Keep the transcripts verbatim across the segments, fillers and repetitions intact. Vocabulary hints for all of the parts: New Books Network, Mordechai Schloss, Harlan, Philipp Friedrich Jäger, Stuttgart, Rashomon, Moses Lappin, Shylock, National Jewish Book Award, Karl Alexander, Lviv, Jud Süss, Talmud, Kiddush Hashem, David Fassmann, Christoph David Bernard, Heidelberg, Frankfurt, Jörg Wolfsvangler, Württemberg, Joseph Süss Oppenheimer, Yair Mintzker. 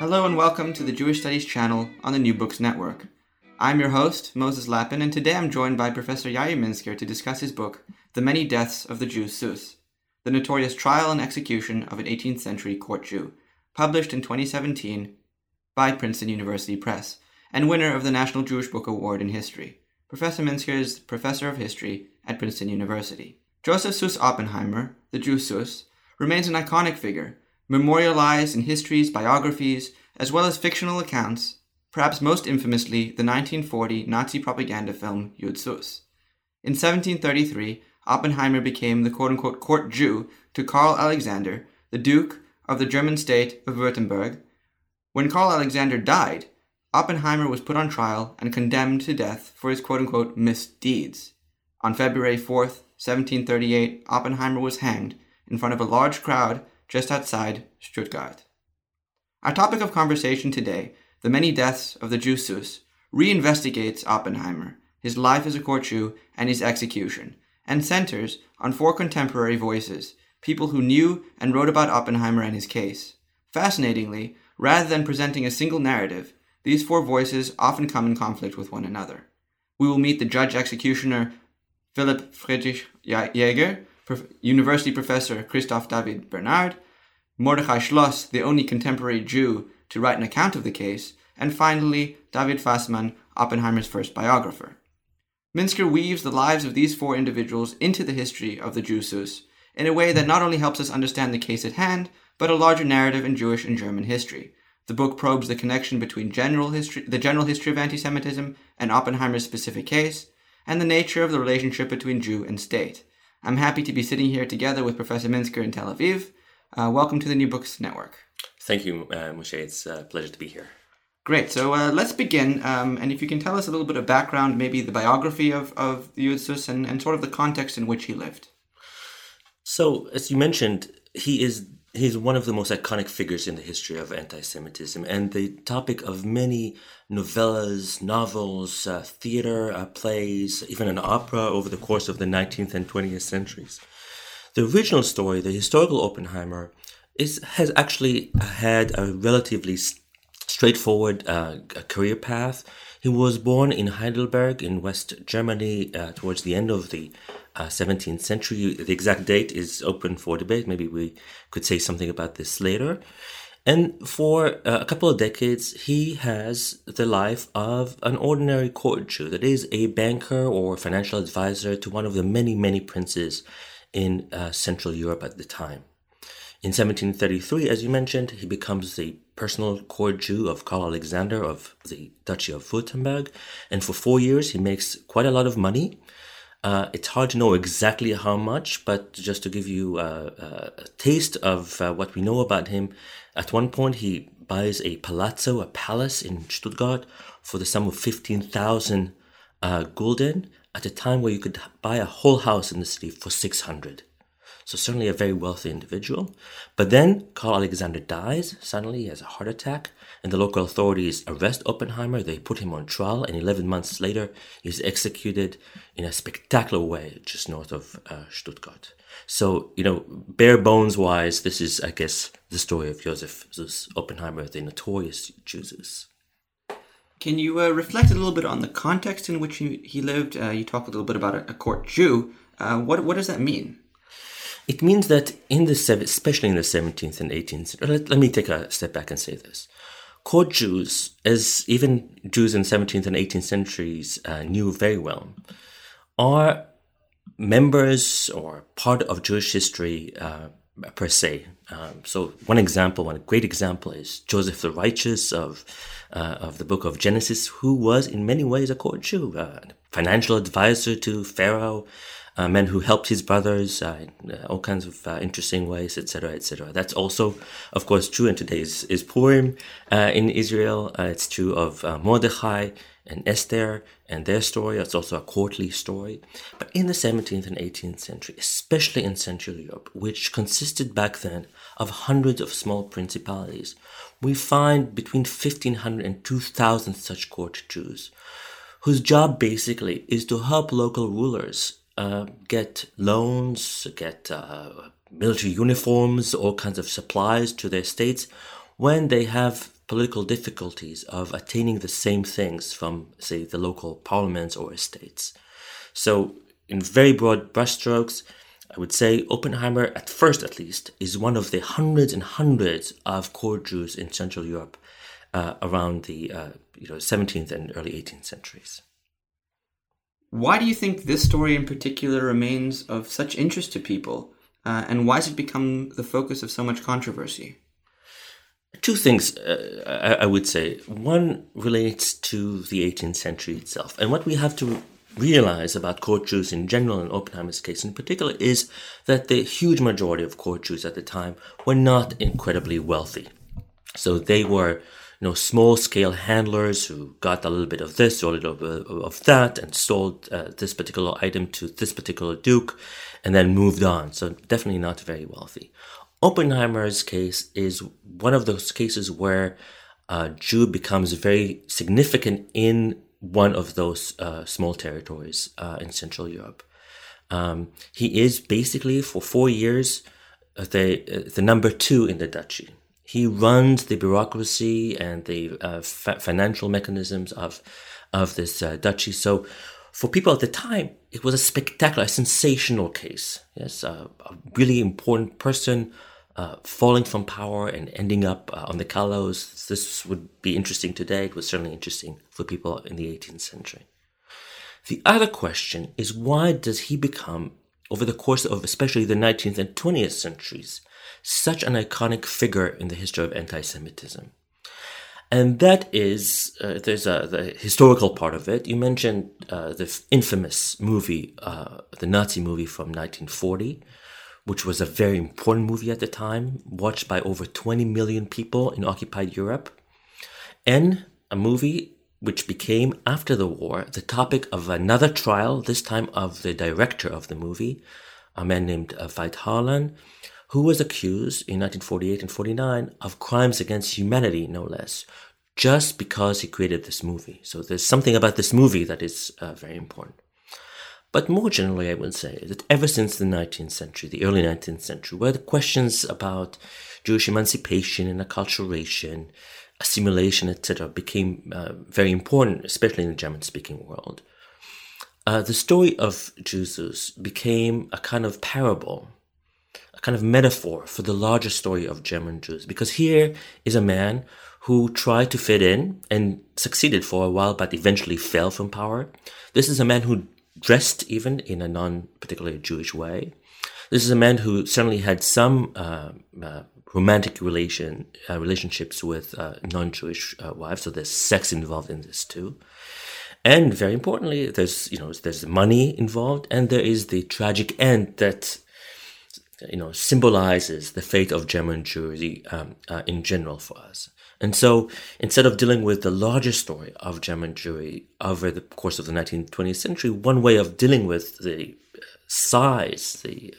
Hello and welcome to the Jewish Studies channel on the New Books Network. I'm your host, Moses Lappin, and today I'm joined by Professor Yair Mintzker to discuss his book, The Many Deaths of the Jew Süss, The Notorious Trial and Execution of an eighteenth century Court Jew, published in twenty seventeen by Princeton University Press, and winner of the National Jewish Book Award in History. Professor Mintzker is Professor of History at Princeton University. Joseph Süss Oppenheimer, the Jew Süss, remains an iconic figure, memorialized in histories, biographies, as well as fictional accounts, perhaps most infamously the nineteen forty Nazi propaganda film Jud Süss. In seventeen thirty-three, Oppenheimer became the quote-unquote court Jew to Karl Alexander, the Duke of the German state of Württemberg. When Karl Alexander died, Oppenheimer was put on trial and condemned to death for his quote-unquote misdeeds. On February fourth, seventeen thirty-eight, Oppenheimer was hanged in front of a large crowd just outside Stuttgart. Our topic of conversation today, The Many Deaths of the Jew Süss, reinvestigates Oppenheimer, his life as a court Jew, and his execution, and centers on four contemporary voices, people who knew and wrote about Oppenheimer and his case. Fascinatingly, rather than presenting a single narrative, these four voices often come in conflict with one another. We will meet the judge-executioner Philipp Friedrich Jäger, University Professor Christoph David Bernard, Mordechai Schloss, the only contemporary Jew to write an account of the case, and finally, David Fassmann, Oppenheimer's first biographer. Mintzker weaves the lives of these four individuals into the history of the Jew Süss in a way that not only helps us understand the case at hand, but a larger narrative in Jewish and German history. The book probes the connection between general history, the general history of anti-Semitism and Oppenheimer's specific case, and the nature of the relationship between Jew and state. I'm happy to be sitting here together with Professor Mintzker in Tel Aviv. Uh, welcome to the New Books Network. Thank you, uh, Moshe. It's a pleasure to be here. Great. So uh, let's begin. Um, and if you can tell us a little bit of background, maybe the biography of, of Jud Süss and, and sort of the context in which he lived. So, as you mentioned, he is he's one of the most iconic figures in the history of anti-Semitism and the topic of many novellas, novels, uh, theater, uh, plays, even an opera over the course of the nineteenth and twentieth centuries. The original story, the historical Oppenheimer, is has actually had a relatively straightforward uh, career path. He was born in Heidelberg in West Germany uh, towards the end of the uh, seventeenth century. The exact date is open for debate. Maybe we could say something about this later. And for uh, a couple of decades, he has the life of an ordinary court Jew, that is a banker or financial advisor to one of the many, many princes in uh, Central Europe at the time. In seventeen thirty-three, as you mentioned, he becomes the personal court Jew of Karl Alexander of the Duchy of Württemberg. And for four years, he makes quite a lot of money. Uh, it's hard to know exactly how much, but just to give you uh, a taste of uh, what we know about him, at one point he buys a palazzo, a palace in Stuttgart for the sum of fifteen thousand uh, gulden, at a time where you could buy a whole house in the city for six hundred. So certainly a very wealthy individual. But then Karl Alexander dies suddenly. He has a heart attack, and the local authorities arrest Oppenheimer. They put him on trial, and eleven months later, he's executed in a spectacular way just north of uh, Stuttgart. So, you know, bare bones wise, this is, I guess, the story of Joseph Süss Oppenheimer, the notorious Jud Süss. Can you uh, reflect a little bit on the context in which he, he lived? Uh, you talk a little bit about a, a court Jew. Uh, what what does that mean? It means that in the especially in the seventeenth and eighteenth, let, let me take a step back and say this: court Jews, as even Jews in the seventeenth and eighteenth centuries uh, knew very well, are members or part of Jewish history uh, per se. Um, so one example, one great example, is Joseph the Righteous of uh, of the book of Genesis, who was in many ways a court Jew, a financial advisor to Pharaoh, a man who helped his brothers uh, in all kinds of uh, interesting ways, et cetera, et cetera. That's also, of course, true in today's is Purim uh, in Israel. Uh, it's true of uh, Mordechai and Esther and their story. It's also a courtly story. But in the seventeenth and eighteenth century, especially in Central Europe, which consisted back then of hundreds of small principalities, we find between fifteen hundred and two thousand such court Jews, whose job basically is to help local rulers uh, get loans, get uh, military uniforms, all kinds of supplies to their states when they have political difficulties of attaining the same things from, say, the local parliaments or estates. So, in very broad brushstrokes, I would say Oppenheimer, at first at least, is one of the hundreds and hundreds of court Jews in Central Europe uh, around the uh, you know seventeenth and early eighteenth centuries. Why do you think this story in particular remains of such interest to people, uh, and why has it become the focus of so much controversy? Two things uh, I, I would say. One relates to the eighteenth century itself. And what we have to realize about court Jews in general, and Oppenheimer's case in particular, is that the huge majority of court Jews at the time were not incredibly wealthy. So they were, you know, small-scale handlers who got a little bit of this or a little bit of that and sold uh, this particular item to this particular duke and then moved on. So definitely not very wealthy. Oppenheimer's case is one of those cases where a Jew becomes very significant in one of those uh, small territories uh, in Central Europe. Um, he is basically, for four years, the, uh, the number two in the duchy. He runs the bureaucracy and the uh, fa- financial mechanisms of, of this uh, duchy. So for people at the time, it was a spectacular, a sensational case. Yes, uh, a really important person uh, falling from power and ending up uh, on the gallows. This would be interesting today. It was certainly interesting for people in the eighteenth century. The other question is, why does he become, over the course of especially the nineteenth and twentieth centuries, such an iconic figure in the history of anti-Semitism? And that is, uh, there's a, the historical part of it. You mentioned uh, the f- infamous movie, uh, the Nazi movie from nineteen forty, which was a very important movie at the time, watched by over twenty million people in occupied Europe. And a movie which became, after the war, the topic of another trial, this time of the director of the movie, a man named uh, Harlan, who was accused in nineteen forty-eight and forty-nine of crimes against humanity, no less, just because he created this movie. So there's something about this movie that is uh, very important. But more generally, I would say that ever since the nineteenth century, the early nineteenth century, where the questions about Jewish emancipation and acculturation, assimilation, et cetera, became uh, very important, especially in the German-speaking world, uh, the story of Jud Süss became a kind of parable, a kind of metaphor for the larger story of German Jews. Because here is a man who tried to fit in and succeeded for a while, but eventually fell from power. This is a man who dressed even in a non-particularly Jewish way. This is a man who certainly had some uh, uh, romantic relation uh, relationships with uh, non-Jewish uh, wives, so there's sex involved in this too. And very importantly, there's, you know, there's money involved, and there is the tragic end that, you know, symbolizes the fate of German Jewry um, uh, in general for us. And so instead of dealing with the larger story of German Jewry over the course of the nineteenth, twentieth century, one way of dealing with the size, the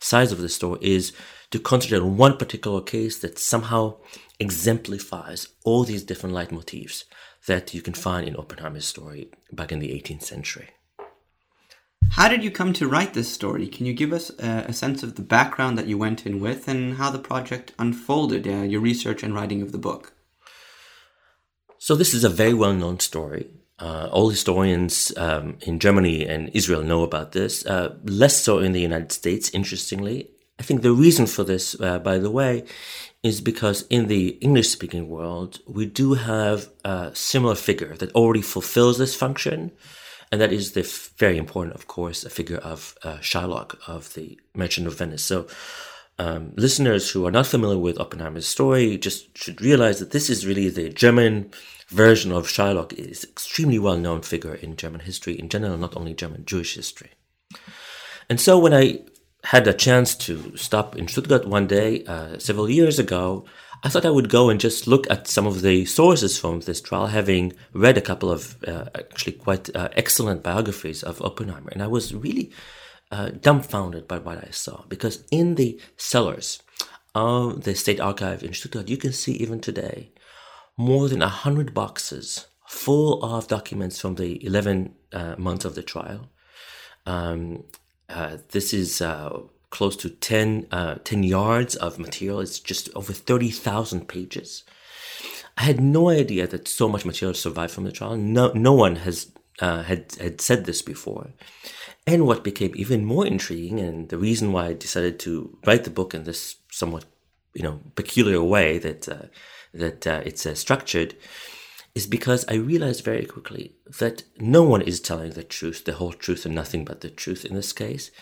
size of the story, is to concentrate on one particular case that somehow exemplifies all these different leitmotifs that you can find in Oppenheimer's story back in the eighteenth century. How did you come to write this story? Can you give us a, a sense of the background that you went in with and how the project unfolded, uh, your research and writing of the book? So this is a very well-known story. Uh, all historians um, in Germany and Israel know about this, uh, less so in the United States, interestingly. I think the reason for this, uh, by the way, is because in the English-speaking world, we do have a similar figure that already fulfills this function, and that is the f- very important, of course, a figure of uh, Shylock, of the Merchant of Venice. So um, listeners who are not familiar with Oppenheimer's story just should realize that this is really the German version of Shylock. It is an extremely well-known figure in German history in general, not only German Jewish history. And so when I had a chance to stop in Stuttgart one day uh, several years ago, I thought I would go and just look at some of the sources from this trial, having read a couple of uh, actually quite uh, excellent biographies of Oppenheimer. And I was really uh, dumbfounded by what I saw, because in the cellars of the State Archive in Stuttgart, you can see even today more than one hundred boxes full of documents from the eleven uh, months of the trial. Um, uh, this is... Uh, close to ten, uh, ten yards of material. It's just over thirty thousand pages. I had no idea that so much material survived from the trial. No, no one has uh, had, had said this before. And what became even more intriguing, and the reason why I decided to write the book in this somewhat, you know, peculiar way that uh, that uh, it's uh, structured, is because I realized very quickly that no one is telling the truth, the whole truth, and nothing but the truth in this case.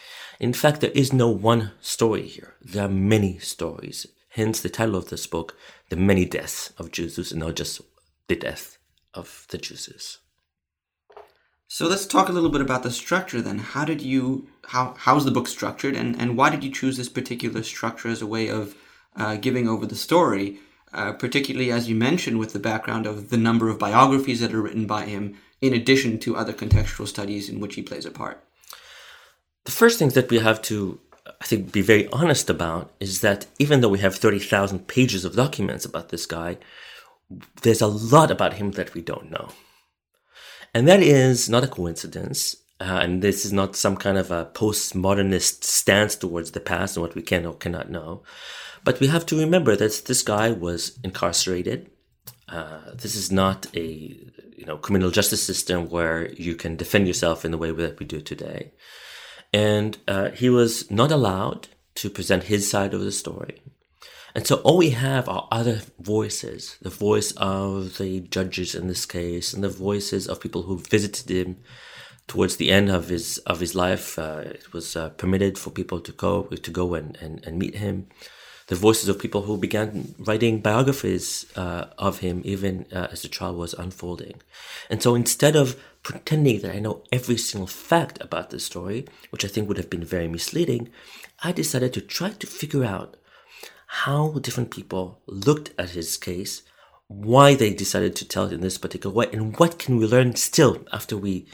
In fact, there is no one story here. There are many stories. Hence the title of this book, The Many Deaths of Jud Süss, and not just the death of the Jud Süss. So let's talk a little bit about the structure then. How did you, how, how's the book structured, and, and why did you choose this particular structure as a way of uh, giving over the story? Uh, particularly, as you mentioned, with the background of the number of biographies that are written by him, in addition to other contextual studies in which he plays a part. The first thing that we have to, I think, be very honest about is that even though we have thirty thousand pages of documents about this guy, there's a lot about him that we don't know. And that is not a coincidence, uh, and this is not some kind of a postmodernist stance towards the past and what we can or cannot know. But we have to remember that this guy was incarcerated. Uh, this is not a you know criminal justice system where you can defend yourself in the way that we do today. And uh, he was not allowed to present his side of the story. And so all we have are other voices, the voice of the judges in this case, and the voices of people who visited him towards the end of his of his life. Uh, it was uh, permitted for people to go to go and, and, and meet him. The voices of people who began writing biographies uh, of him even uh, as the trial was unfolding. And so instead of pretending that I know every single fact about this story, which I think would have been very misleading, I decided to try to figure out how different people looked at his case, why they decided to tell it in this particular way, and what can we learn still after we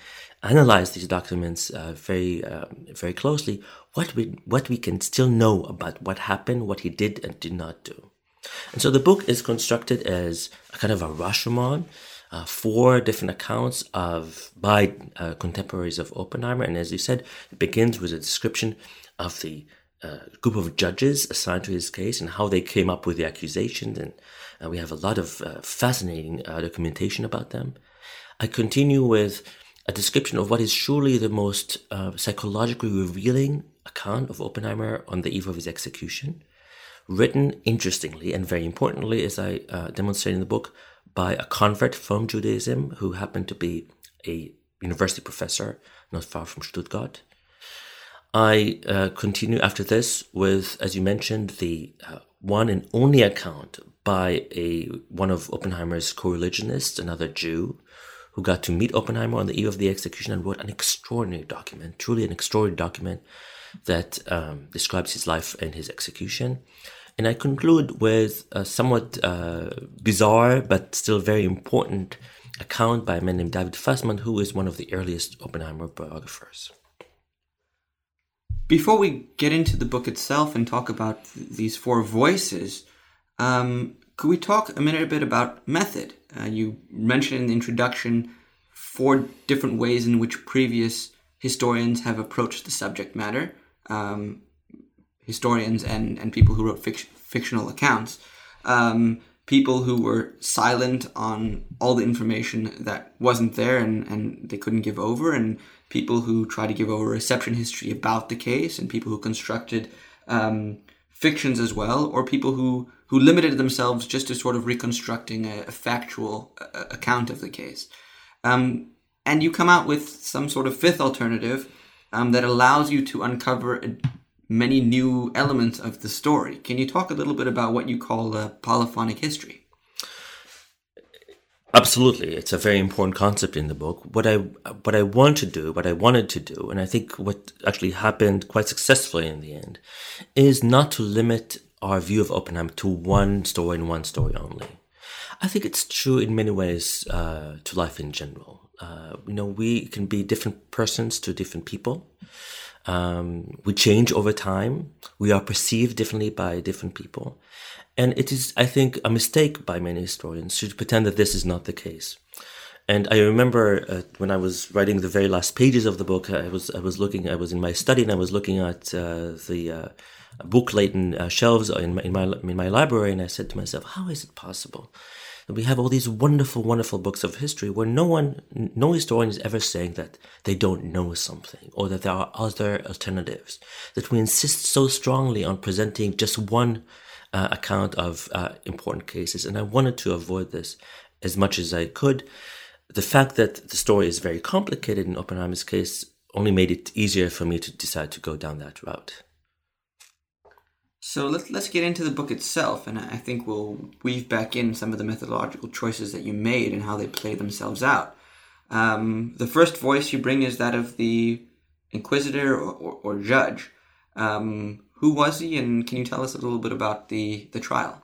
analyze these documents uh, very, uh, very closely. What we what we can still know about what happened, what he did and did not do. And so the book is constructed as a kind of a Rashomon, uh, four different accounts of by uh, contemporaries of Oppenheimer. And as you said, it begins with a description of the uh, group of judges assigned to his case and how they came up with the accusations. And uh, we have a lot of uh, fascinating uh, documentation about them. I continue with a description of what is surely the most uh, psychologically revealing account of Oppenheimer on the eve of his execution, written, interestingly and very importantly, as I uh, demonstrate in the book, by a convert from Judaism who happened to be a university professor not far from Stuttgart. I uh, continue after this with, as you mentioned, the uh, one and only account by a one of Oppenheimer's co-religionists, another Jew, who got to meet Oppenheimer on the eve of the execution and wrote an extraordinary document, truly an extraordinary document that um, describes his life and his execution. And I conclude with a somewhat uh, bizarre but still very important account by a man named David Fassmann, who is one of the earliest Oppenheimer biographers. Before we get into the book itself and talk about th- these four voices, um, could we talk a minute a bit about method? Uh, you mentioned in the introduction four different ways in which previous historians have approached the subject matter, um, historians and, and people who wrote fic- fictional accounts, um, people who were silent on all the information that wasn't there and, and they couldn't give over, and people who tried to give over reception history about the case, and people who constructed um, fictions as well, or people who, who limited themselves just to sort of reconstructing a, a factual uh, account of the case. Um, and you come out with some sort of fifth alternative um, that allows you to uncover many new elements of the story. Can you talk a little bit about what you call uh, polyphonic history? Absolutely. It's a very important concept in the book. What I what I want to do, what I wanted to do, and I think what actually happened quite successfully in the end, is not to limit our view of Oppenheimer to one story and one story only. I think it's true in many ways uh, to life in general. Uh, you know, we can be different persons to different people. Um, we change over time. We are perceived differently by different people. And it is, I think, a mistake by many historians to pretend that this is not the case. And I remember uh, when I was writing the very last pages of the book, I was I was looking, I was in my study, and I was looking at uh, the uh, book-laden uh, shelves in my, in my in my library, and I said to myself, how is it possible that we have all these wonderful, wonderful books of history where no one, no historian is ever saying that they don't know something, or that there are other alternatives, that we insist so strongly on presenting just one Uh, account of uh, important cases. And I wanted to avoid this as much as I could. The fact that the story is very complicated in Oppenheimer's case only made it easier for me to decide to go down that route. So let's let's get into the book itself, and I think we'll weave back in some of the methodological choices that you made and how they play themselves out. Um, the first voice you bring is that of the inquisitor or, or, or judge. Um, Who was he, and can you tell us a little bit about the, the trial?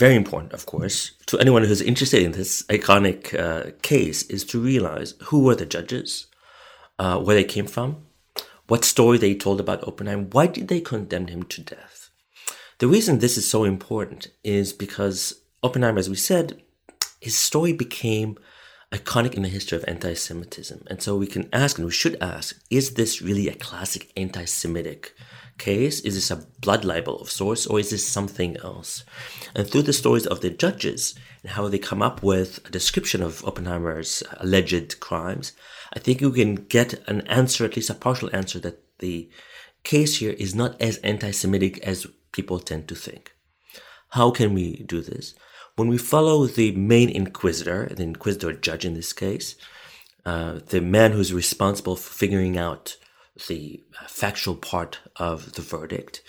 Very important, of course, to anyone who's interested in this iconic uh, case is to realize who were the judges, uh, where they came from, what story they told about Oppenheimer, why did they condemn him to death? The reason this is so important is because Oppenheimer, as we said, his story became iconic in the history of anti-Semitism. And so we can ask, and we should ask, is this really a classic anti-Semitic case? Is this a blood libel of sorts, or is this something else? And through the stories of the judges and how they come up with a description of Oppenheimer's alleged crimes, I think you can get an answer, at least a partial answer, that the case here is not as anti-Semitic as people tend to think. How can we do this? When we follow the main inquisitor, the inquisitor judge in this case, uh, the man who's responsible for figuring out the factual part of the verdict,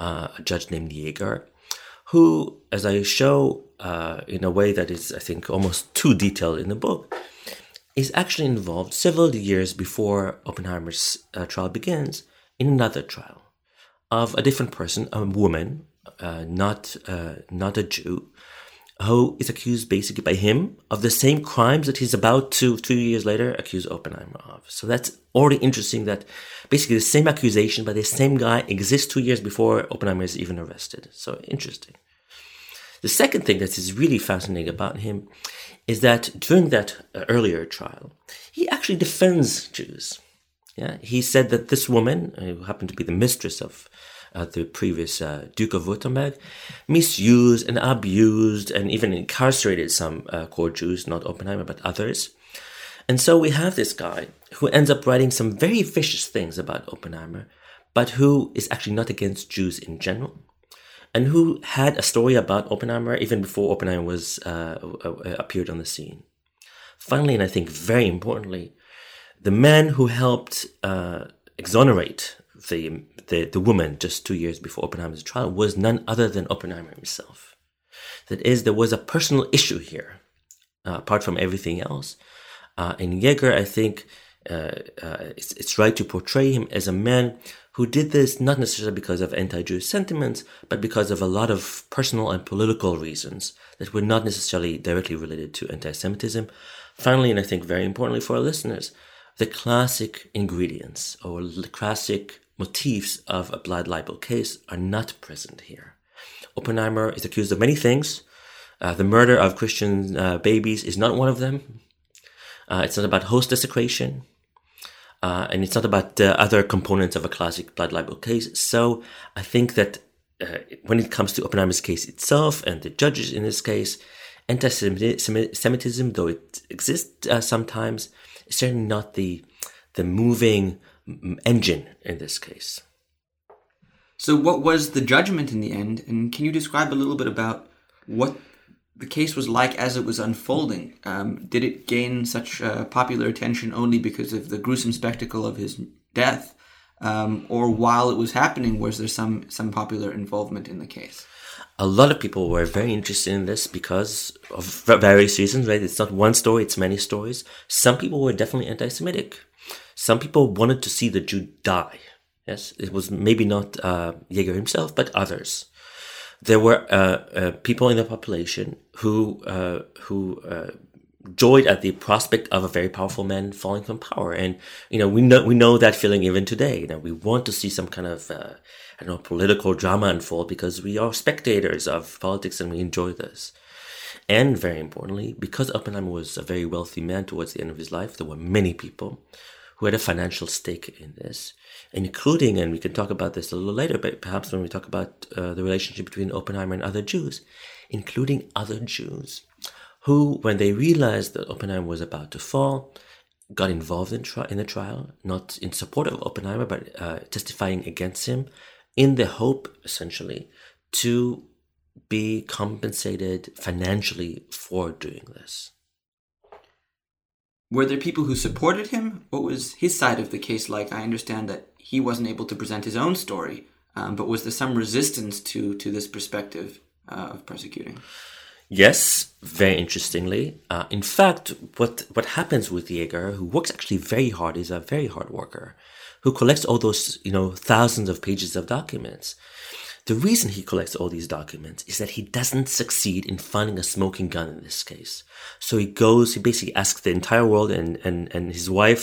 uh, a judge named Jäger, who, as I show uh, in a way that is, I think, almost too detailed in the book, is actually involved several years before Oppenheimer's uh, trial begins in another trial of a different person, a woman, uh, not uh, not a Jew, who is accused basically by him of the same crimes that he's about to, two years later, accuse Oppenheimer of. So that's already interesting that basically the same accusation by the same guy exists two years before Oppenheimer is even arrested. So interesting. The second thing that is really fascinating about him is that during that earlier trial, he actually defends Jews. Yeah, he said that this woman, who happened to be the mistress of Uh, the previous uh, Duke of Württemberg, misused and abused and even incarcerated some uh, core Jews, not Oppenheimer, but others. And so we have this guy who ends up writing some very vicious things about Oppenheimer, but who is actually not against Jews in general, and who had a story about Oppenheimer even before Oppenheimer was uh, appeared on the scene. Finally, and I think very importantly, the man who helped uh, exonerate The, the the woman just two years before Oppenheimer's trial was none other than Oppenheimer himself. That is, there was a personal issue here, uh, apart from everything else. Uh, and Jäger, I think, uh, uh, it's, it's right to portray him as a man who did this not necessarily because of anti-Jewish sentiments, but because of a lot of personal and political reasons that were not necessarily directly related to anti-Semitism. Finally, and I think very importantly for our listeners, the classic ingredients or the classic motifs of a blood libel case are not present here. Oppenheimer is accused of many things. Uh, the murder of Christian uh, babies is not one of them. Uh, it's not about host desecration. Uh, and it's not about the uh, other components of a classic blood libel case. So I think that uh, when it comes to Oppenheimer's case itself and the judges in this case, anti-Semitism, though it exists uh, sometimes, is certainly not the the moving engine in this case. So what was the judgment in the end? And can you describe a little bit about what the case was like as it was unfolding? Um, did it gain such uh, popular attention only because of the gruesome spectacle of his death? Um, or while it was happening, was there some, some popular involvement in the case? A lot of people were very interested in this because of various reasons, right? It's not one story, it's many stories. Some people were definitely anti-Semitic. Some people wanted to see the Jew die. Yes, it was maybe not uh, Jäger himself, but others. There were uh, uh, people in the population who uh, who uh, joyed at the prospect of a very powerful man falling from power, and you know we know we know that feeling even today. You know, we want to see some kind of uh, I don't know political drama unfold because we are spectators of politics and we enjoy this. And very importantly, because Oppenheimer was a very wealthy man towards the end of his life, there were many people who had a financial stake in this, including, and we can talk about this a little later, but perhaps when we talk about uh, the relationship between Oppenheimer and other Jews, including other Jews, who, when they realized that Oppenheimer was about to fall, got involved in, tri- in the trial, not in support of Oppenheimer, but uh, testifying against him, in the hope, essentially, to be compensated financially for doing this. Were there people who supported him? What was his side of the case like? I understand that he wasn't able to present his own story, um, but was there some resistance to to this perspective uh, of prosecuting? Yes, very interestingly. Uh, in fact, what, what happens with Jäger, who works actually very hard, is a very hard worker, who collects all those, you know, thousands of pages of documents. The reason he collects all these documents is that he doesn't succeed in finding a smoking gun in this case. So he goes, he basically asks the entire world and, and, and his wife,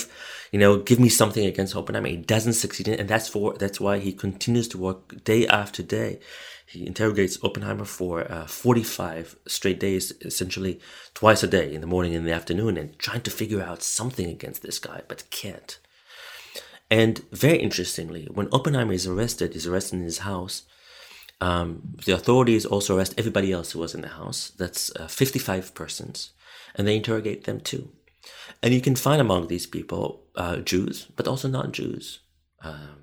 you know, give me something against Oppenheimer. He doesn't succeed in it, and that's for that's why he continues to work day after day. He interrogates Oppenheimer for uh, forty-five straight days, essentially twice a day, in the morning and in the afternoon, and trying to figure out something against this guy, but can't. And very interestingly, when Oppenheimer is arrested, he's arrested in his house. Um, the authorities also arrest everybody else who was in the house. That's uh, fifty-five persons, and they interrogate them too. And you can find among these people uh, Jews, but also non-Jews, um,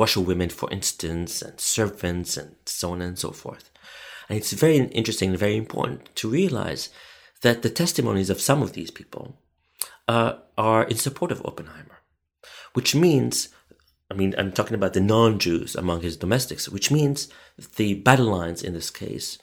washerwomen, for instance, and servants, and so on and so forth. And it's very interesting and very important to realize that the testimonies of some of these people uh, are in support of Oppenheimer, which means. I mean, I'm talking about the non-Jews among his domestics, which means the battle lines in this case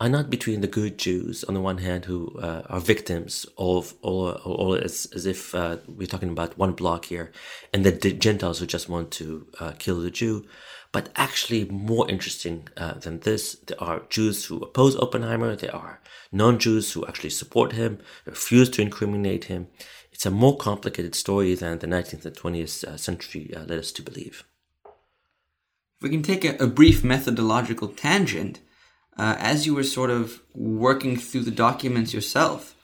are not between the good Jews on the one hand, who uh, are victims, all, of, all, all as, as if uh, we're talking about one block here, and the Gentiles who just want to uh, kill the Jew. But actually, more interesting uh, than this, there are Jews who oppose Oppenheimer, there are non-Jews who actually support him, refuse to incriminate him. It's a more complicated story than the nineteenth and twentieth uh, century uh, led us to believe. If we can take a, a brief methodological tangent, uh, as you were sort of working through the documents yourself,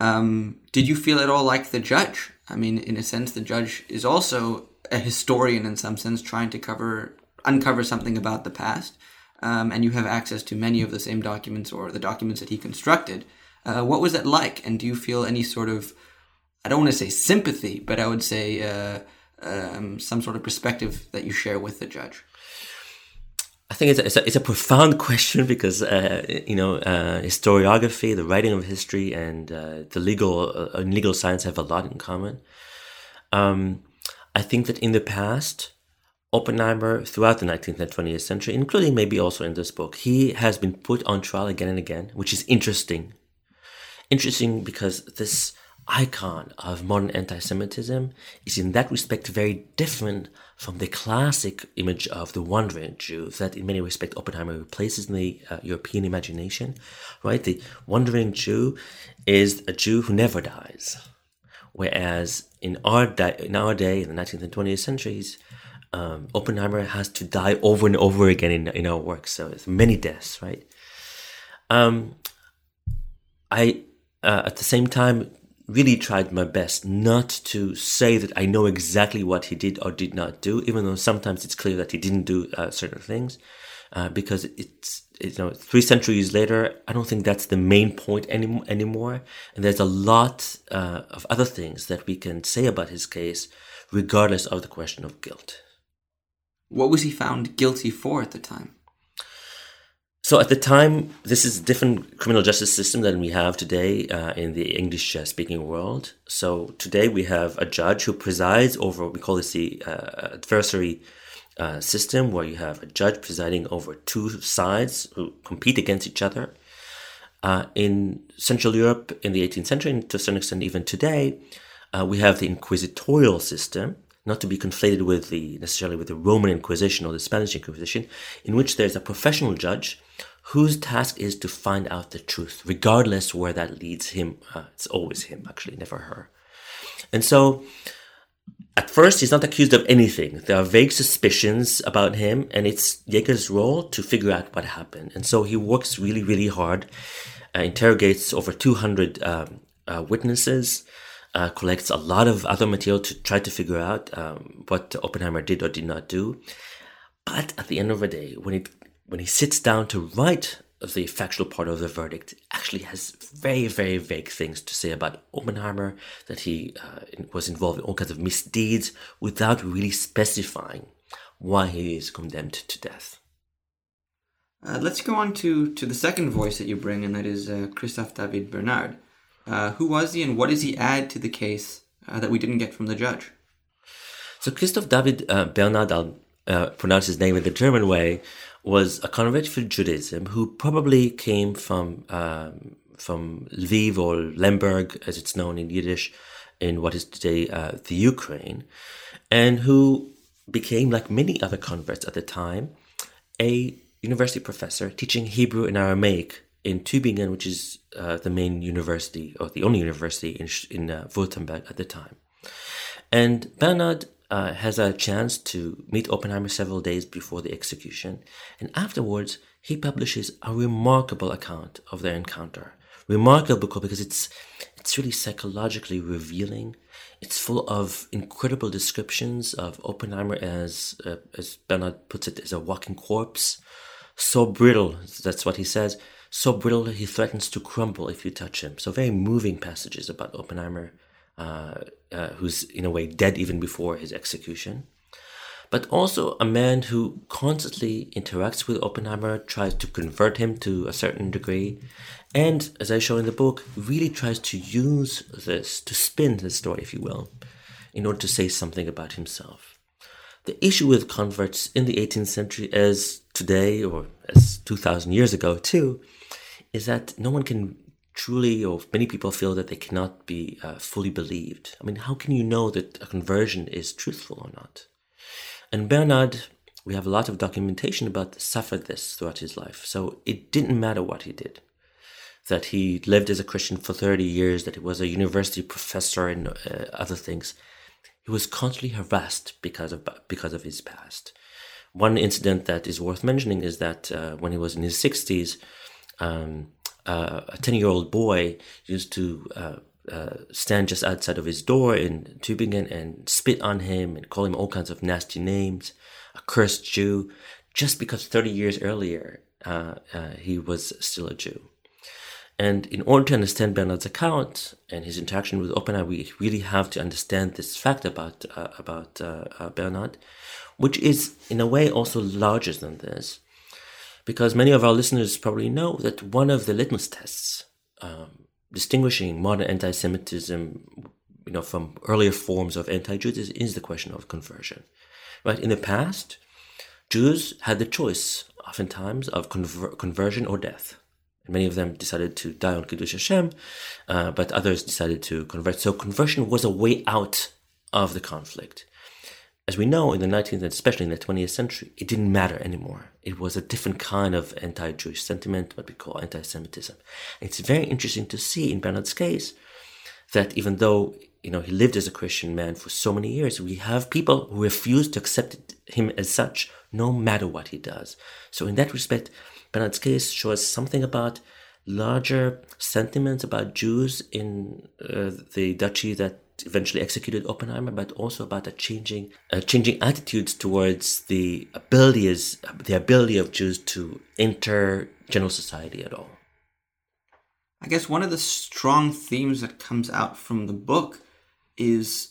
um, did you feel at all like the judge? I mean, in a sense, the judge is also a historian in some sense, trying to cover uncover something about the past, um, and you have access to many of the same documents or the documents that he constructed. Uh, what was that like? And do you feel any sort of I don't want to say sympathy, but I would say uh, um, some sort of perspective that you share with the judge? I think it's a, it's a, it's a profound question because, uh, you know, uh, historiography, the writing of history, and uh, the legal uh, legal science have a lot in common. Um, I think that in the past, Oppenheimer, throughout the nineteenth and twentieth century, including maybe also in this book, he has been put on trial again and again, which is interesting. Interesting because this icon of modern anti-Semitism is in that respect very different from the classic image of the wandering Jew that in many respects Oppenheimer replaces in the uh, European imagination, right? The wandering Jew is a Jew who never dies, whereas in our di- in our day, in the nineteenth and twentieth centuries, um, Oppenheimer has to die over and over again in, in our work. So it's many deaths, right? Um, I, uh, at the same time, really tried my best not to say that I know exactly what he did or did not do, even though sometimes it's clear that he didn't do uh, certain things, uh, because it's, you know, three centuries later, I don't think that's the main point any, anymore. And there's a lot uh, of other things that we can say about his case, regardless of the question of guilt. What was he found guilty for at the time? So at the time, this is a different criminal justice system than we have today uh, in the English-speaking world. So today we have a judge who presides over, we call this the uh, adversary uh, system, where you have a judge presiding over two sides who compete against each other. Uh, in Central Europe in the eighteenth century, and to some extent even today, uh, we have the inquisitorial system, not to be conflated with the necessarily with the Roman Inquisition or the Spanish Inquisition, in which there's a professional judge whose task is to find out the truth, regardless where that leads him. Uh, it's always him, actually, never her. And so, at first, he's not accused of anything. There are vague suspicions about him, and it's Jäger's role to figure out what happened. And so he works really, really hard, uh, interrogates over two hundred um, uh, witnesses, Uh, collects a lot of other material to try to figure out um, what Oppenheimer did or did not do. But at the end of the day, when it when he sits down to write the factual part of the verdict, it actually has very, very vague things to say about Oppenheimer, that he uh, was involved in all kinds of misdeeds without really specifying why he is condemned to death. Uh, let's go on to, to the second voice that you bring, and that is uh, Christoph David Bernard. Uh, who was he, and what does he add to the case uh, that we didn't get from the judge? So Christoph David uh, Bernard, I'll uh, pronounce his name in the German way, was a convert for Judaism who probably came from um, from Lviv or Lemberg, as it's known in Yiddish, in what is today uh, the Ukraine, and who became, like many other converts at the time, a university professor teaching Hebrew and Aramaic in Tübingen, which is uh, the main university, or the only university in, in uh, Württemberg at the time. And Bernard uh, has a chance to meet Oppenheimer several days before the execution, and afterwards he publishes a remarkable account of their encounter. Remarkable because it's it's really psychologically revealing. It's full of incredible descriptions of Oppenheimer as, uh, as Bernard puts it, as a walking corpse. So brittle, that's what he says, so brittle he threatens to crumble if you touch him. So very moving passages about Oppenheimer, uh, uh, who's in a way dead even before his execution. But also a man who constantly interacts with Oppenheimer, tries to convert him to a certain degree, and, as I show in the book, really tries to use this, to spin the story, if you will, in order to say something about himself. The issue with converts in the eighteenth century, as today or as two thousand years ago too, is that no one can truly, or many people feel that they cannot be uh, fully believed. I mean, how can you know that a conversion is truthful or not? And Bernard, we have a lot of documentation about this, suffered this throughout his life. So it didn't matter what he did, that he lived as a Christian for thirty years, that he was a university professor and uh, other things. He was constantly harassed because of because of his past. One incident that is worth mentioning is that uh, when he was in his sixties, um, uh, a ten-year-old boy used to uh, uh, stand just outside of his door in Tübingen and spit on him and call him all kinds of nasty names, a cursed Jew, just because thirty years earlier uh, uh, he was still a Jew. And in order to understand Bernard's account and his interaction with Oppenheimer, we really have to understand this fact about uh, about uh, uh, Bernard, which is in a way also larger than this, because many of our listeners probably know that one of the litmus tests um, distinguishing modern anti-Semitism, you know, from earlier forms of anti-Judaism is the question of conversion. Right? In the past, Jews had the choice, oftentimes, of conver- conversion or death. Many of them decided to die on Kiddush Hashem, uh, but others decided to convert. So conversion was a way out of the conflict. As we know, in the nineteenth and especially in the twentieth century, it didn't matter anymore. It was a different kind of anti-Jewish sentiment, what we call anti-Semitism. It's very interesting to see in Bernard's case that even though you know, he lived as a Christian man for so many years. We have people who refuse to accept him as such, no matter what he does. So in that respect, Bernard's case shows something about larger sentiments about Jews in uh, the duchy that eventually executed Oppenheimer, but also about a changing, uh, changing attitudes towards the abilities, the ability of Jews to enter general society at all. I guess one of the strong themes that comes out from the book is,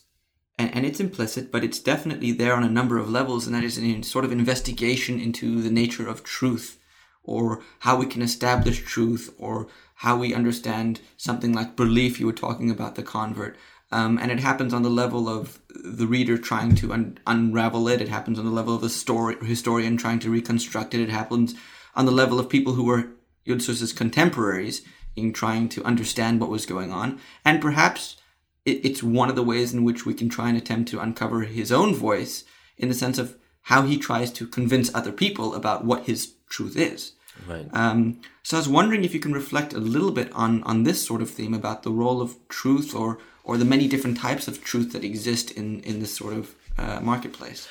and, and it's implicit, but it's definitely there on a number of levels, and that is in sort of investigation into the nature of truth, or how we can establish truth, or how we understand something like belief. You were talking about the convert. Um, and it happens on the level of the reader trying to un- unravel it. It happens on the level of the story- historian trying to reconstruct it. It happens on the level of people who were Jud Süss's contemporaries in trying to understand what was going on. And perhaps it, it's one of the ways in which we can try and attempt to uncover his own voice, in the sense of how he tries to convince other people about what his truth is. Right. Um, so I was wondering if you can reflect a little bit on, on this sort of theme about the role of truth, or or the many different types of truth that exist in, in this sort of uh, marketplace.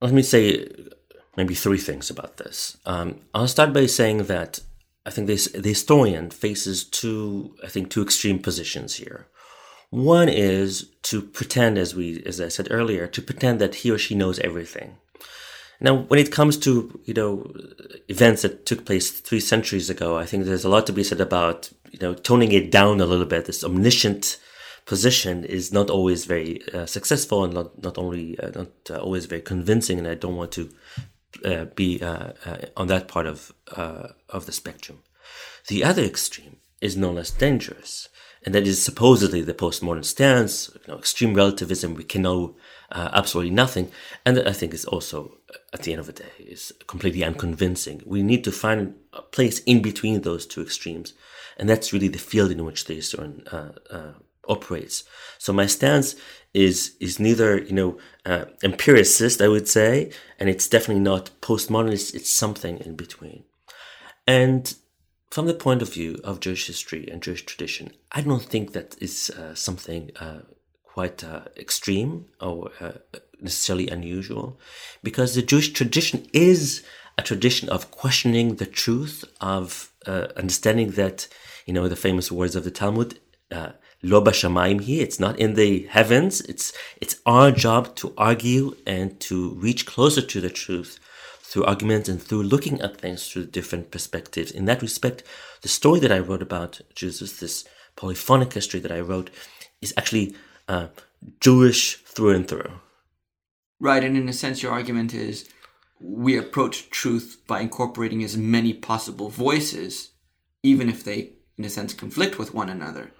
Let me say maybe three things about this. Um, I'll start by saying that I think this, the historian faces two, I think, two extreme positions here. One is to pretend, as we, as I said earlier, to pretend that he or she knows everything. Now, when it comes to, you know, events that took place three centuries ago, I think there's a lot to be said about, you know, toning it down a little bit. This omniscient position is not always very uh, successful, and not not only uh, not uh, always very convincing. And I don't want to uh, be uh, uh, on that part of uh, of the spectrum. The other extreme is no less dangerous, and that is supposedly the postmodern stance, you know, extreme relativism. We can know uh, absolutely nothing, and that I think is also, at the end of the day, is completely unconvincing. We need to find a place in between those two extremes, and that's really the field in which the historian uh, uh, operates. So my stance is is neither, you know, uh, empiricist, I would say, and it's definitely not postmodernist. It's something in between. And from the point of view of Jewish history and Jewish tradition, I don't think that is uh, something uh, quite uh, extreme or uh, necessarily unusual, because the Jewish tradition is a tradition of questioning the truth, of uh, understanding that, you know, the famous words of the Talmud, uh, lo bashamayim hi, it's not in the heavens. It's it's our job to argue and to reach closer to the truth through arguments and through looking at things through different perspectives. In that respect, the story that I wrote about Jesus, this polyphonic history that I wrote, is actually uh, Jewish through and through. Right, and in a sense, your argument is we approach truth by incorporating as many possible voices, even if they, in a sense, conflict with one another.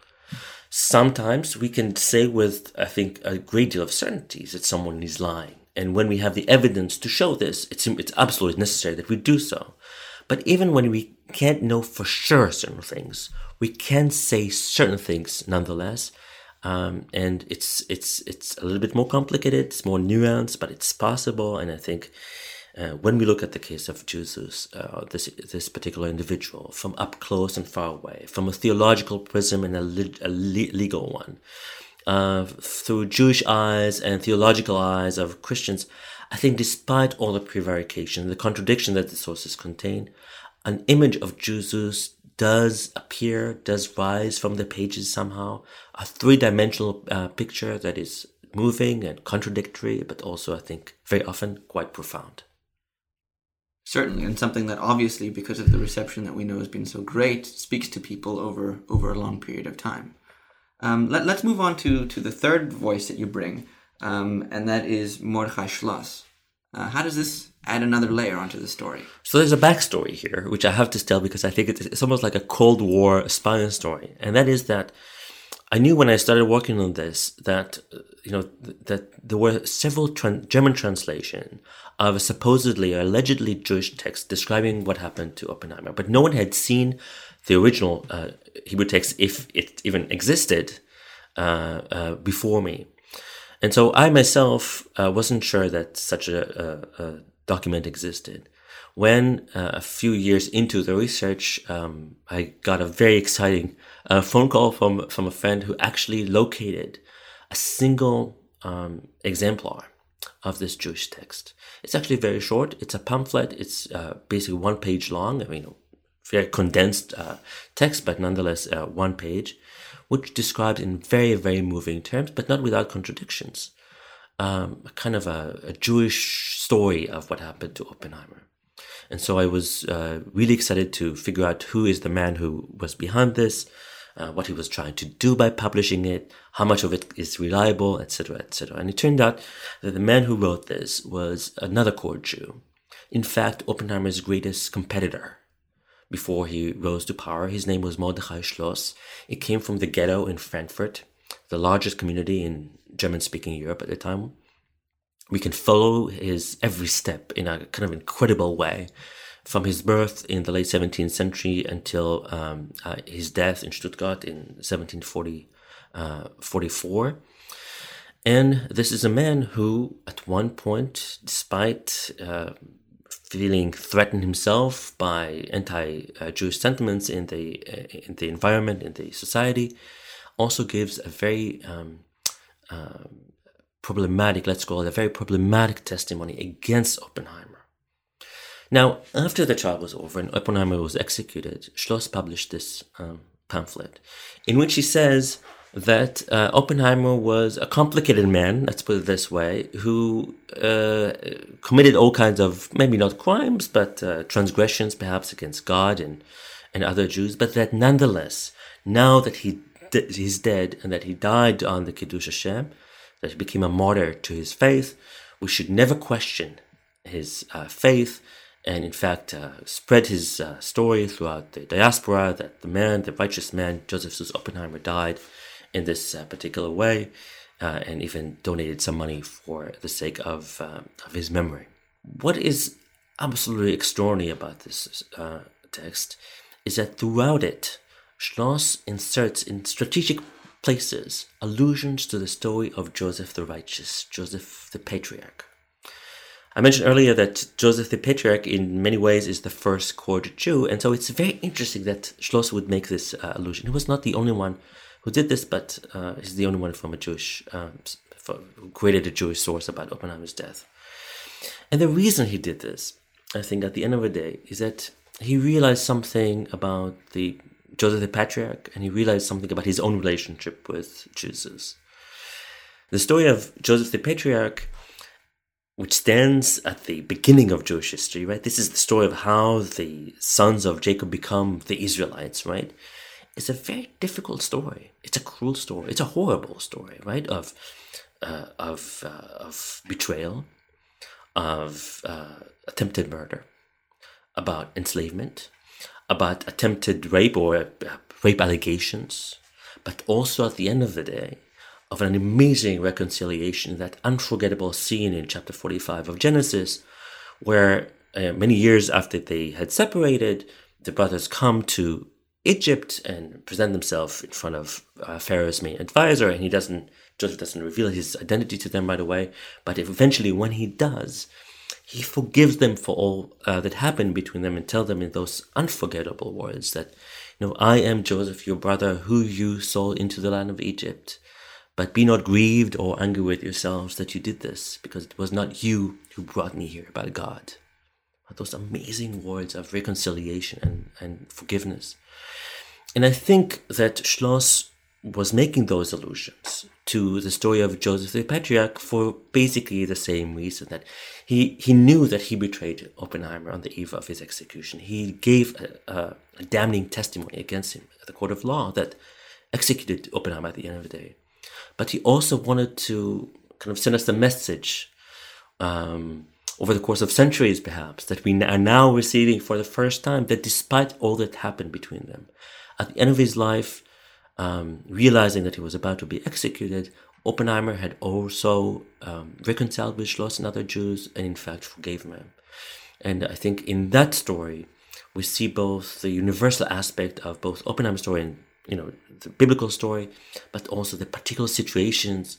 Sometimes we can say with, I think, a great deal of certainty that someone is lying. And when we have the evidence to show this, it's it's absolutely necessary that we do so. But even when we can't know for sure certain things, we can say certain things nonetheless. Um, and it's it's it's a little bit more complicated, it's more nuanced, but it's possible. And I think uh, when we look at the case of Jesus, uh, this this particular individual, from up close and far away, from a theological prism and a, le- a le- legal one, Uh, through Jewish eyes and theological eyes of Christians, I think despite all the prevarication, the contradiction that the sources contain, an image of Jud Süss does appear, does rise from the pages somehow, a three-dimensional uh, picture that is moving and contradictory, but also, I think, very often quite profound. Certainly, and something that obviously, because of the reception that we know has been so great, speaks to people over, over a long period of time. Um, let, let's move on to, to the third voice that you bring, um, and that is Mordechai Schloss. Uh, how does this add another layer onto the story? So there's a backstory here, which I have to tell because I think it's, it's almost like a Cold War spying story. And that is that I knew when I started working on this that, you know, that there were several tran- German translations of a supposedly or allegedly Jewish text describing what happened to Oppenheimer. But no one had seen the original uh, Hebrew text, if it even existed, uh, uh, before me. And so I myself uh, wasn't sure that such a, a, a document existed. when uh, a few years into the research, um, I got a very exciting uh, phone call from, from a friend who actually located a single um, exemplar of this Jewish text. It's actually very short. It's a pamphlet. It's uh, basically one page long. I mean, very condensed uh, text, but nonetheless uh, one page, which describes in very, very moving terms, but not without contradictions, um, kind of a, a Jewish story of what happened to Oppenheimer. And so I was uh, really excited to figure out who is the man who was behind this, uh, what he was trying to do by publishing it, how much of it is reliable, et cetera, et cetera. And it turned out that the man who wrote this was another core Jew. In fact, Oppenheimer's greatest competitor before he rose to power. His name was Mordechai Schloss. It came from the ghetto in Frankfurt, the largest community in German-speaking Europe at the time. We can follow his every step in a kind of incredible way, from his birth in the late seventeenth century until um, uh, his death in Stuttgart in seventeen forty-four. And this is a man who, at one point, despite uh, feeling threatened himself by anti-Jewish sentiments in the in the environment, in the society, also gives a very um, uh, problematic, let's call it a very problematic testimony against Oppenheimer. Now, after the trial was over and Oppenheimer was executed, Schloss published this um, pamphlet in which he says that uh, Oppenheimer was a complicated man, let's put it this way, who uh, committed all kinds of, maybe not crimes, but uh, transgressions perhaps against God and, and other Jews, but that nonetheless, now that he de- he's dead and that he died on the Kiddush Hashem, that he became a martyr to his faith, we should never question his uh, faith, and in fact uh, spread his uh, story throughout the diaspora that the man, the righteous man, Joseph Süss Oppenheimer, died in this uh, particular way, uh, and even donated some money for the sake of uh, of his memory. What is absolutely extraordinary about this uh, text is that throughout it, Schloss inserts in strategic places allusions to the story of Joseph the Righteous, Joseph the Patriarch. I mentioned earlier that Joseph the Patriarch in many ways is the first core Jew, and so it's very interesting that Schloss would make this uh, allusion. He was not the only one who did this, but uh, he's the only one from a Jewish, um, from, who created a Jewish source about Oppenheimer's death. And the reason he did this, I think at the end of the day, is that he realized something about the Joseph the Patriarch, and he realized something about his own relationship with Jesus. The story of Joseph the Patriarch, which stands at the beginning of Jewish history, right? This is the story of how the sons of Jacob become the Israelites, right? It's a very difficult story. It's a cruel story. It's a horrible story, right? Of, uh, of, uh, of betrayal, of uh, attempted murder, about enslavement, about attempted rape or uh, rape allegations, but also at the end of the day, of an amazing reconciliation, that unforgettable scene in chapter forty-five of Genesis, where uh, many years after they had separated, the brothers come to Egypt and present themselves in front of uh, Pharaoh's main advisor, and he doesn't, Joseph doesn't reveal his identity to them right away, but eventually when he does, he forgives them for all uh, that happened between them and tell them in those unforgettable words that, you know, I am Joseph, your brother, who you sold into the land of Egypt. But be not grieved or angry with yourselves that you did this, because it was not you who brought me here, but God. But those amazing words of reconciliation and, and forgiveness. And I think that Schloss was making those allusions to the story of Joseph the Patriarch for basically the same reason, that he, he knew that he betrayed Oppenheimer on the eve of his execution. He gave a, a, a damning testimony against him at the court of law that executed Oppenheimer at the end of the day. But he also wanted to kind of send us the message um, over the course of centuries, perhaps, that we are now receiving for the first time, that despite all that happened between them, at the end of his life, um, realizing that he was about to be executed, Oppenheimer had also um, reconciled with Schloss and other Jews, and in fact forgave him. And I think in that story, we see both the universal aspect of both Oppenheimer's story and, you know, the biblical story, but also the particular situations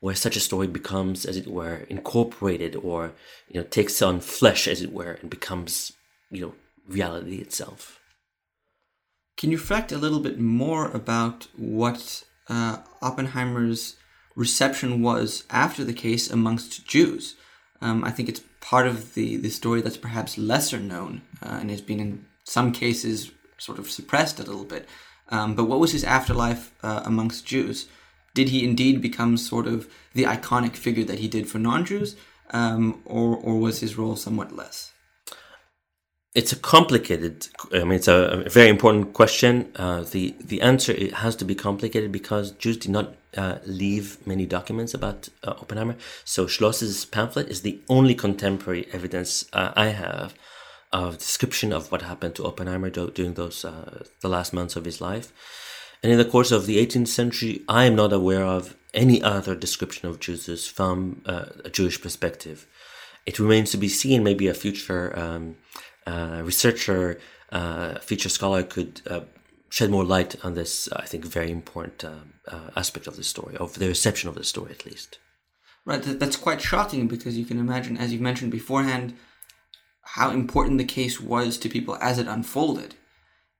where such a story becomes, as it were, incorporated, or, you know, takes on flesh, as it were, and becomes, you know, reality itself. Can you reflect a little bit more about what uh, Oppenheimer's reception was after the case amongst Jews? Um, I think it's part of the, the story that's perhaps lesser known uh, and has been in some cases sort of suppressed a little bit. Um, but what was his afterlife uh, amongst Jews? Did he indeed become sort of the iconic figure that he did for non-Jews, um, or or was his role somewhat less? It's a complicated, I mean, it's a very important question. Uh, the, the answer it has to be complicated because Jews did not uh, leave many documents about uh, Oppenheimer. So Schloss's pamphlet is the only contemporary evidence uh, I have of description of what happened to Oppenheimer do- during those uh, the last months of his life. And in the course of the eighteenth century, I am not aware of any other description of Jews from uh, a Jewish perspective. It remains to be seen. Maybe a future um, uh, researcher, uh, future scholar could uh, shed more light on this, I think, very important uh, uh, aspect of the story, of the reception of the story, at least. Right. That's quite shocking because you can imagine, as you mentioned beforehand, how important the case was to people as it unfolded.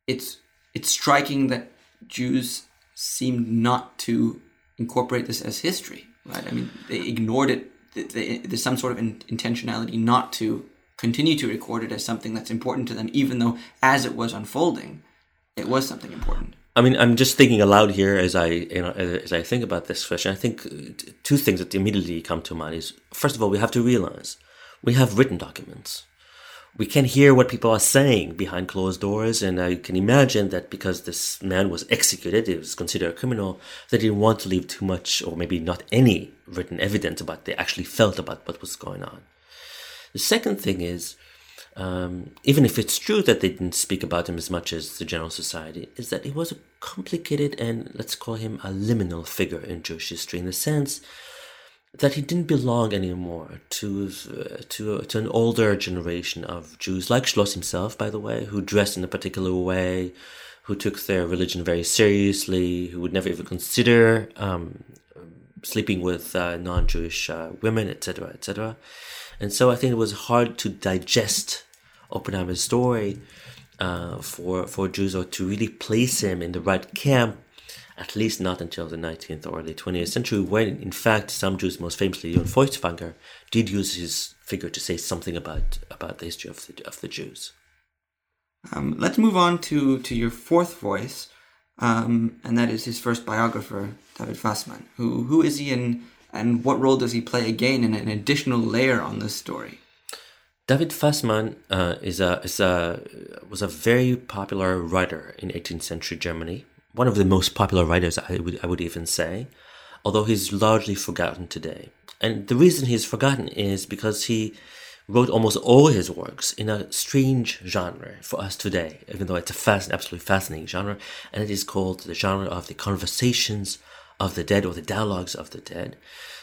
It's, it's striking that Jews seemed not to incorporate this as history, right? I mean, they ignored it. There's some sort of intentionality not to continue to record it as something that's important to them, even though as it was unfolding, it was something important. I mean, I'm just thinking aloud here as I, you know, as I think about this question. I think two things that immediately come to mind is, first of all, we have to realize we have written documents. We can hear what people are saying behind closed doors, and I can imagine that because this man was executed, he was considered a criminal, they didn't want to leave too much, or maybe not any, written evidence about what they actually felt about what was going on. The second thing is, um, even if it's true that they didn't speak about him as much as the general society, is that he was a complicated and, let's call him, a liminal figure in Jewish history, in the sense that he didn't belong anymore to uh, to uh, to an older generation of Jews, like Schloss himself, by the way, who dressed in a particular way, who took their religion very seriously, who would never even consider um, sleeping with uh, non-Jewish uh, women, et cetera, et cetera. And so I think it was hard to digest Oppenheimer's story uh, for, for Jews, or to really place him in the right camp, at least not until the nineteenth or early twentieth century, when, in fact, some Jews, most famously Jörg Wolfsvangler, did use his figure to say something about, about the history of the, of the Jews. Um, let's move on to, to your fourth voice, um, and that is his first biographer, David Fassmann. Who Who is he, and, and what role does he play again in an additional layer on this story? David Fassmann uh, is a, is a, was a very popular writer in eighteenth century Germany. One of the most popular writers, I would I would even say, although he's largely forgotten today. And the reason he's forgotten is because he wrote almost all his works in a strange genre for us today, even though it's a fast, absolutely fascinating genre, and it is called the genre of the conversations of the dead, or the dialogues of the dead.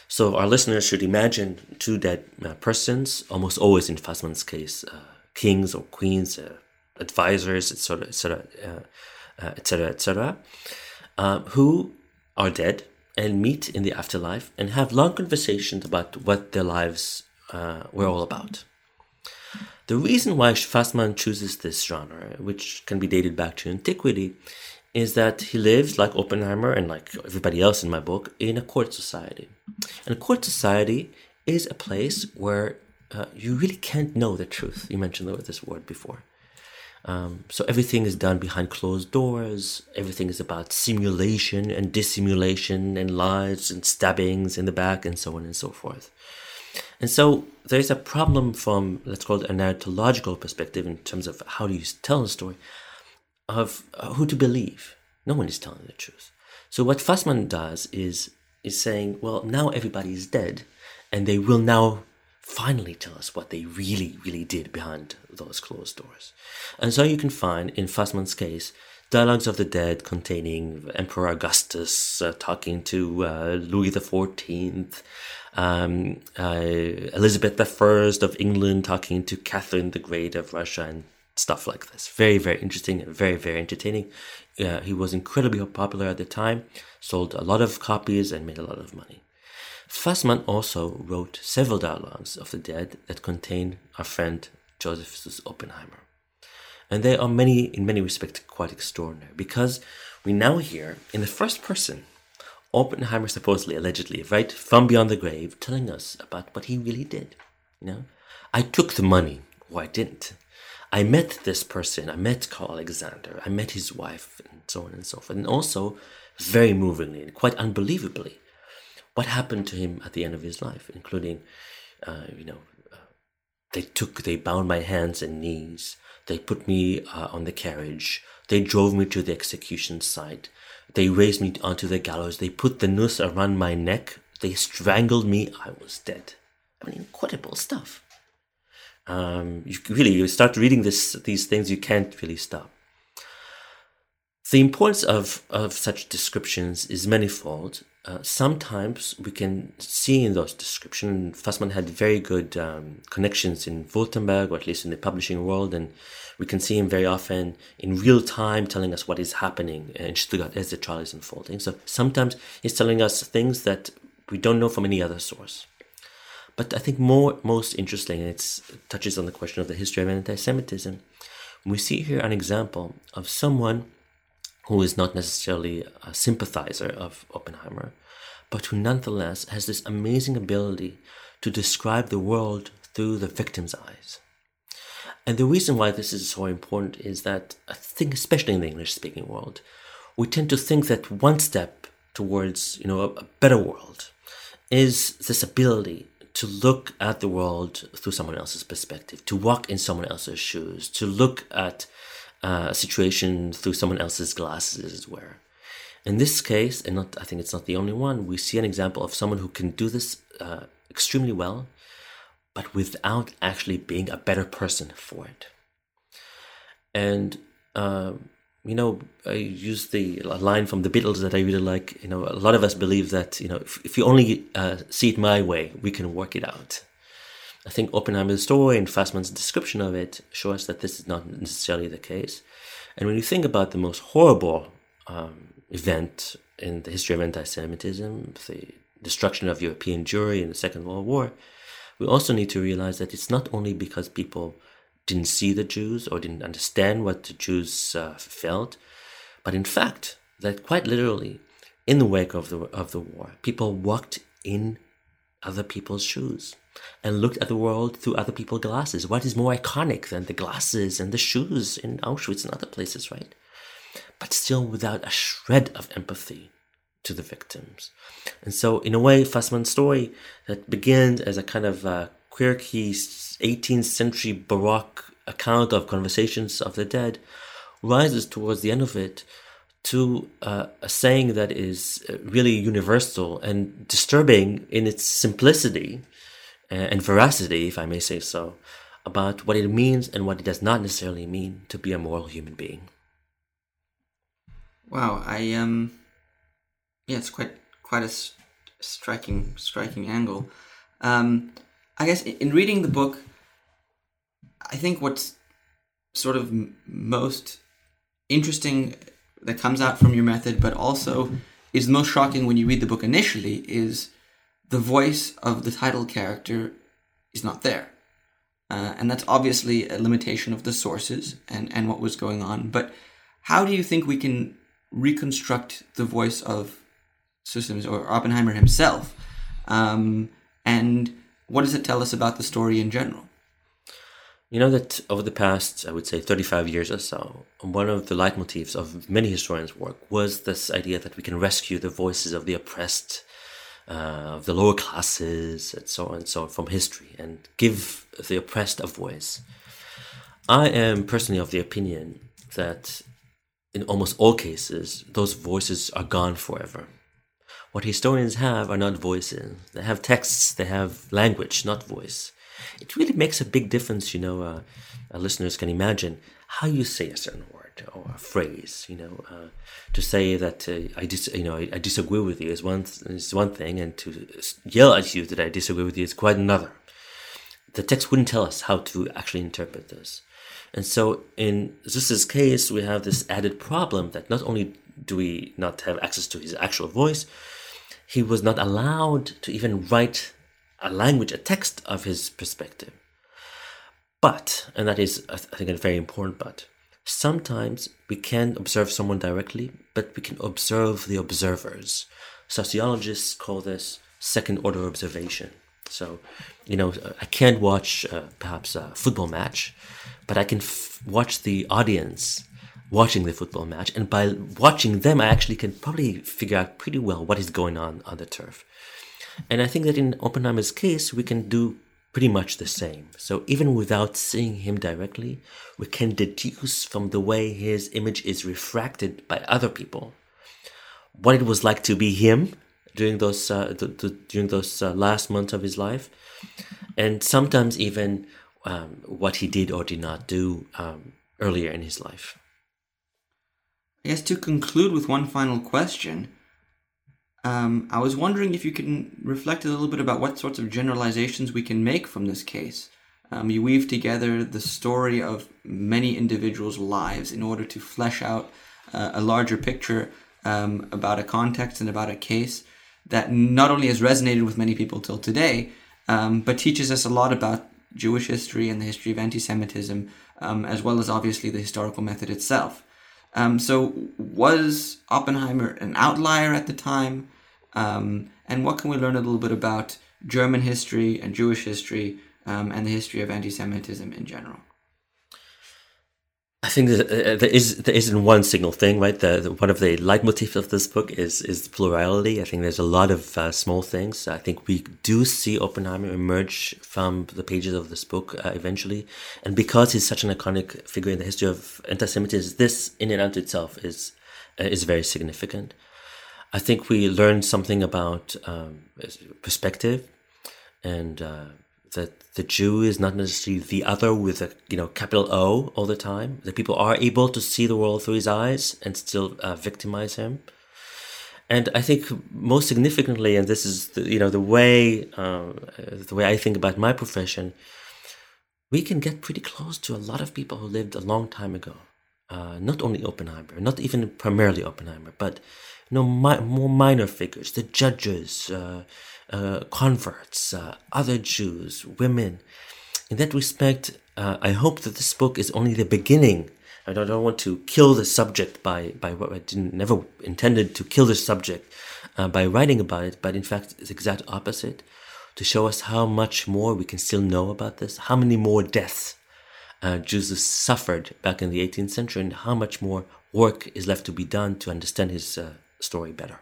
So our listeners should imagine two dead uh, persons, almost always in Fassmann's case, uh, kings or queens, uh, advisors, et cetera, et cetera, etc., uh, et cetera, et um, who are dead and meet in the afterlife and have long conversations about what their lives uh, were all about. The reason why Fassmann chooses this genre, which can be dated back to antiquity, is that he lives, like Oppenheimer and like everybody else in my book, in a court society. And a court society is a place where uh, you really can't know the truth. You mentioned this word before. Um, so everything is done behind closed doors. Everything is about simulation and dissimulation and lies and stabbings in the back and so on and so forth. And so there's a problem from, let's call it, a narratological perspective in terms of how do you tell a story, of who to believe. No one is telling the truth. So what Fassmann does is is saying, well, now everybody is dead and they will now finally tell us what they really, really did behind those closed doors. And so you can find, in Fassmann's case, dialogues of the dead containing Emperor Augustus uh, talking to uh, Louis the fourteenth, um, uh, Elizabeth the first of England talking to Catherine the Great of Russia, and stuff like this. Very, very interesting and very, very entertaining. Uh, he was incredibly popular at the time, sold a lot of copies and made a lot of money. Fassmann also wrote several dialogues of the dead that contain our friend Joseph Süss Oppenheimer. And they are many, in many respects, quite extraordinary, because we now hear, in the first person, Oppenheimer supposedly, allegedly, right, from beyond the grave, telling us about what he really did. You know, I took the money, or I didn't. I met this person, I met Karl Alexander, I met his wife, and so on and so forth. And also, very movingly and quite unbelievably, what happened to him at the end of his life, including, uh, you know, they took, they bound my hands and knees. They put me uh, on the carriage. They drove me to the execution site. They raised me onto the gallows. They put the noose around my neck. They strangled me. I was dead. I mean, incredible stuff. Um, you really, you start reading this, these things, you can't really stop. The importance of, of such descriptions is manifold. Uh, sometimes we can see in those descriptions, Fassmann had very good um, connections in Württemberg, or at least in the publishing world, and we can see him very often in real time telling us what is happening in Stuttgart as the trial is unfolding. So sometimes he's telling us things that we don't know from any other source. But I think more most interesting, and it touches on the question of the history of anti-Semitism, we see here an example of someone who is not necessarily a sympathizer of Oppenheimer, but who nonetheless has this amazing ability to describe the world through the victim's eyes. And the reason why this is so important is that I think, especially in the English-speaking world, we tend to think that one step towards, you know, a, a better world is this ability to look at the world through someone else's perspective, to walk in someone else's shoes, to look at Uh, situation through someone else's glasses, as it were. In this case, and not, I think it's not the only one, we see an example of someone who can do this uh, extremely well, but without actually being a better person for it. And uh, you know, I use the line from the Beatles that I really like. You know, a lot of us believe that, you know, if, if you only uh, see it my way, we can work it out. I think Oppenheimer's story and Fassmann's description of it show us that this is not necessarily the case. And when you think about the most horrible um, event in the history of anti-Semitism, the destruction of European Jewry in the Second World War, we also need to realize that it's not only because people didn't see the Jews or didn't understand what the Jews uh, felt, but in fact, that quite literally, in the wake of the, of the war, people walked in other people's shoes and looked at the world through other people's glasses. What is more iconic than the glasses and the shoes in Auschwitz and other places, right? But still without a shred of empathy to the victims. And so, in a way, Fassmann's story that begins as a kind of uh, quirky eighteenth century Baroque account of conversations of the dead rises towards the end of it to uh, a saying that is really universal and disturbing in its simplicity and veracity, if I may say so, about what it means and what it does not necessarily mean to be a moral human being. Wow, I um, yeah, it's quite quite a st- striking striking angle. Um, I guess in reading the book, I think what's sort of m- most interesting that comes out from your method, but also is most shocking when you read the book initially, is the voice of the title character is not there. Uh, and that's obviously a limitation of the sources and, and what was going on. But how do you think we can reconstruct the voice of Süss or Oppenheimer himself? Um, and what does it tell us about the story in general? You know that over the past, I would say, thirty-five years or so, one of the leitmotifs of many historians' work was this idea that we can rescue the voices of the oppressed, of uh, the lower classes, and so on and so on, from history, and give the oppressed a voice. I am personally of the opinion that in almost all cases, those voices are gone forever. What historians have are not voices. They have texts, they have language, not voice. It really makes a big difference, you know, uh, uh, listeners can imagine how you say a certain word or a phrase, you know, uh, to say that uh, I dis, you know, I, I disagree with you is one th- is one thing, and to yell at you that I disagree with you is quite another. The text wouldn't tell us how to actually interpret this, and so in Süss's case, we have this added problem that not only do we not have access to his actual voice, he was not allowed to even write a language, a text of his perspective. But, and that is, I think, a very important but, sometimes we can observe someone directly, but we can observe the observers. Sociologists call this second-order observation. So, you know, I can't watch uh, perhaps a football match, but I can f- watch the audience watching the football match. And by watching them, I actually can probably figure out pretty well what is going on on the turf. And I think that in Oppenheimer's case, we can do pretty much the same. So even without seeing him directly, we can deduce from the way his image is refracted by other people what it was like to be him during those uh, th- th- during those uh, last months of his life, and sometimes even um, what he did or did not do um, earlier in his life. I guess to conclude with one final question, um, I was wondering if you can reflect a little bit about what sorts of generalizations we can make from this case. Um, you weave together the story of many individuals' lives in order to flesh out uh, a larger picture um, about a context and about a case that not only has resonated with many people till today, um, but teaches us a lot about Jewish history and the history of anti-Semitism, um, as well as obviously the historical method itself. Um, so was Oppenheimer an outlier at the time? Um, and what can we learn a little bit about German history and Jewish history um, and the history of anti-Semitism in general? I think that, uh, there is, there isn't one single thing, right? The, the, one of the leitmotifs of this book is is plurality. I think there's a lot of uh, small things. I think we do see Oppenheimer emerge from the pages of this book uh, eventually. And because he's such an iconic figure in the history of anti-Semitism, this in and of itself is, uh, is very significant. I think we learn something about um, perspective and uh, that the Jew is not necessarily the other with a, you know, capital O all the time. That people are able to see the world through his eyes and still uh, victimize him. And I think most significantly, and this is the, you know, the way uh, the way I think about my profession, we can get pretty close to a lot of people who lived a long time ago. Uh, not only Oppenheimer, not even primarily Oppenheimer, but you know, mi- more minor figures, the judges, uh, uh, converts, uh, other Jews, women. In that respect, uh, I hope that this book is only the beginning. I don't, I don't want to kill the subject by, by what I didn't, never intended to kill the subject uh, by writing about it, but in fact, it's the exact opposite, to show us how much more we can still know about this, how many more deaths Uh, Jews suffered back in the eighteenth century, and how much more work is left to be done to understand his uh, story better.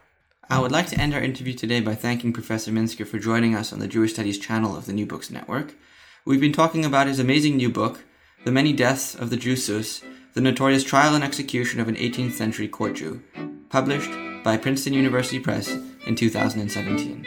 I would like to end our interview today by thanking Professor Mintzker for joining us on the Jewish Studies channel of the New Books Network. We've been talking about his amazing new book, The Many Deaths of the Jud Süss, the notorious trial and execution of an eighteenth century court Jew, published by Princeton University Press in two thousand seventeen.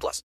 plus.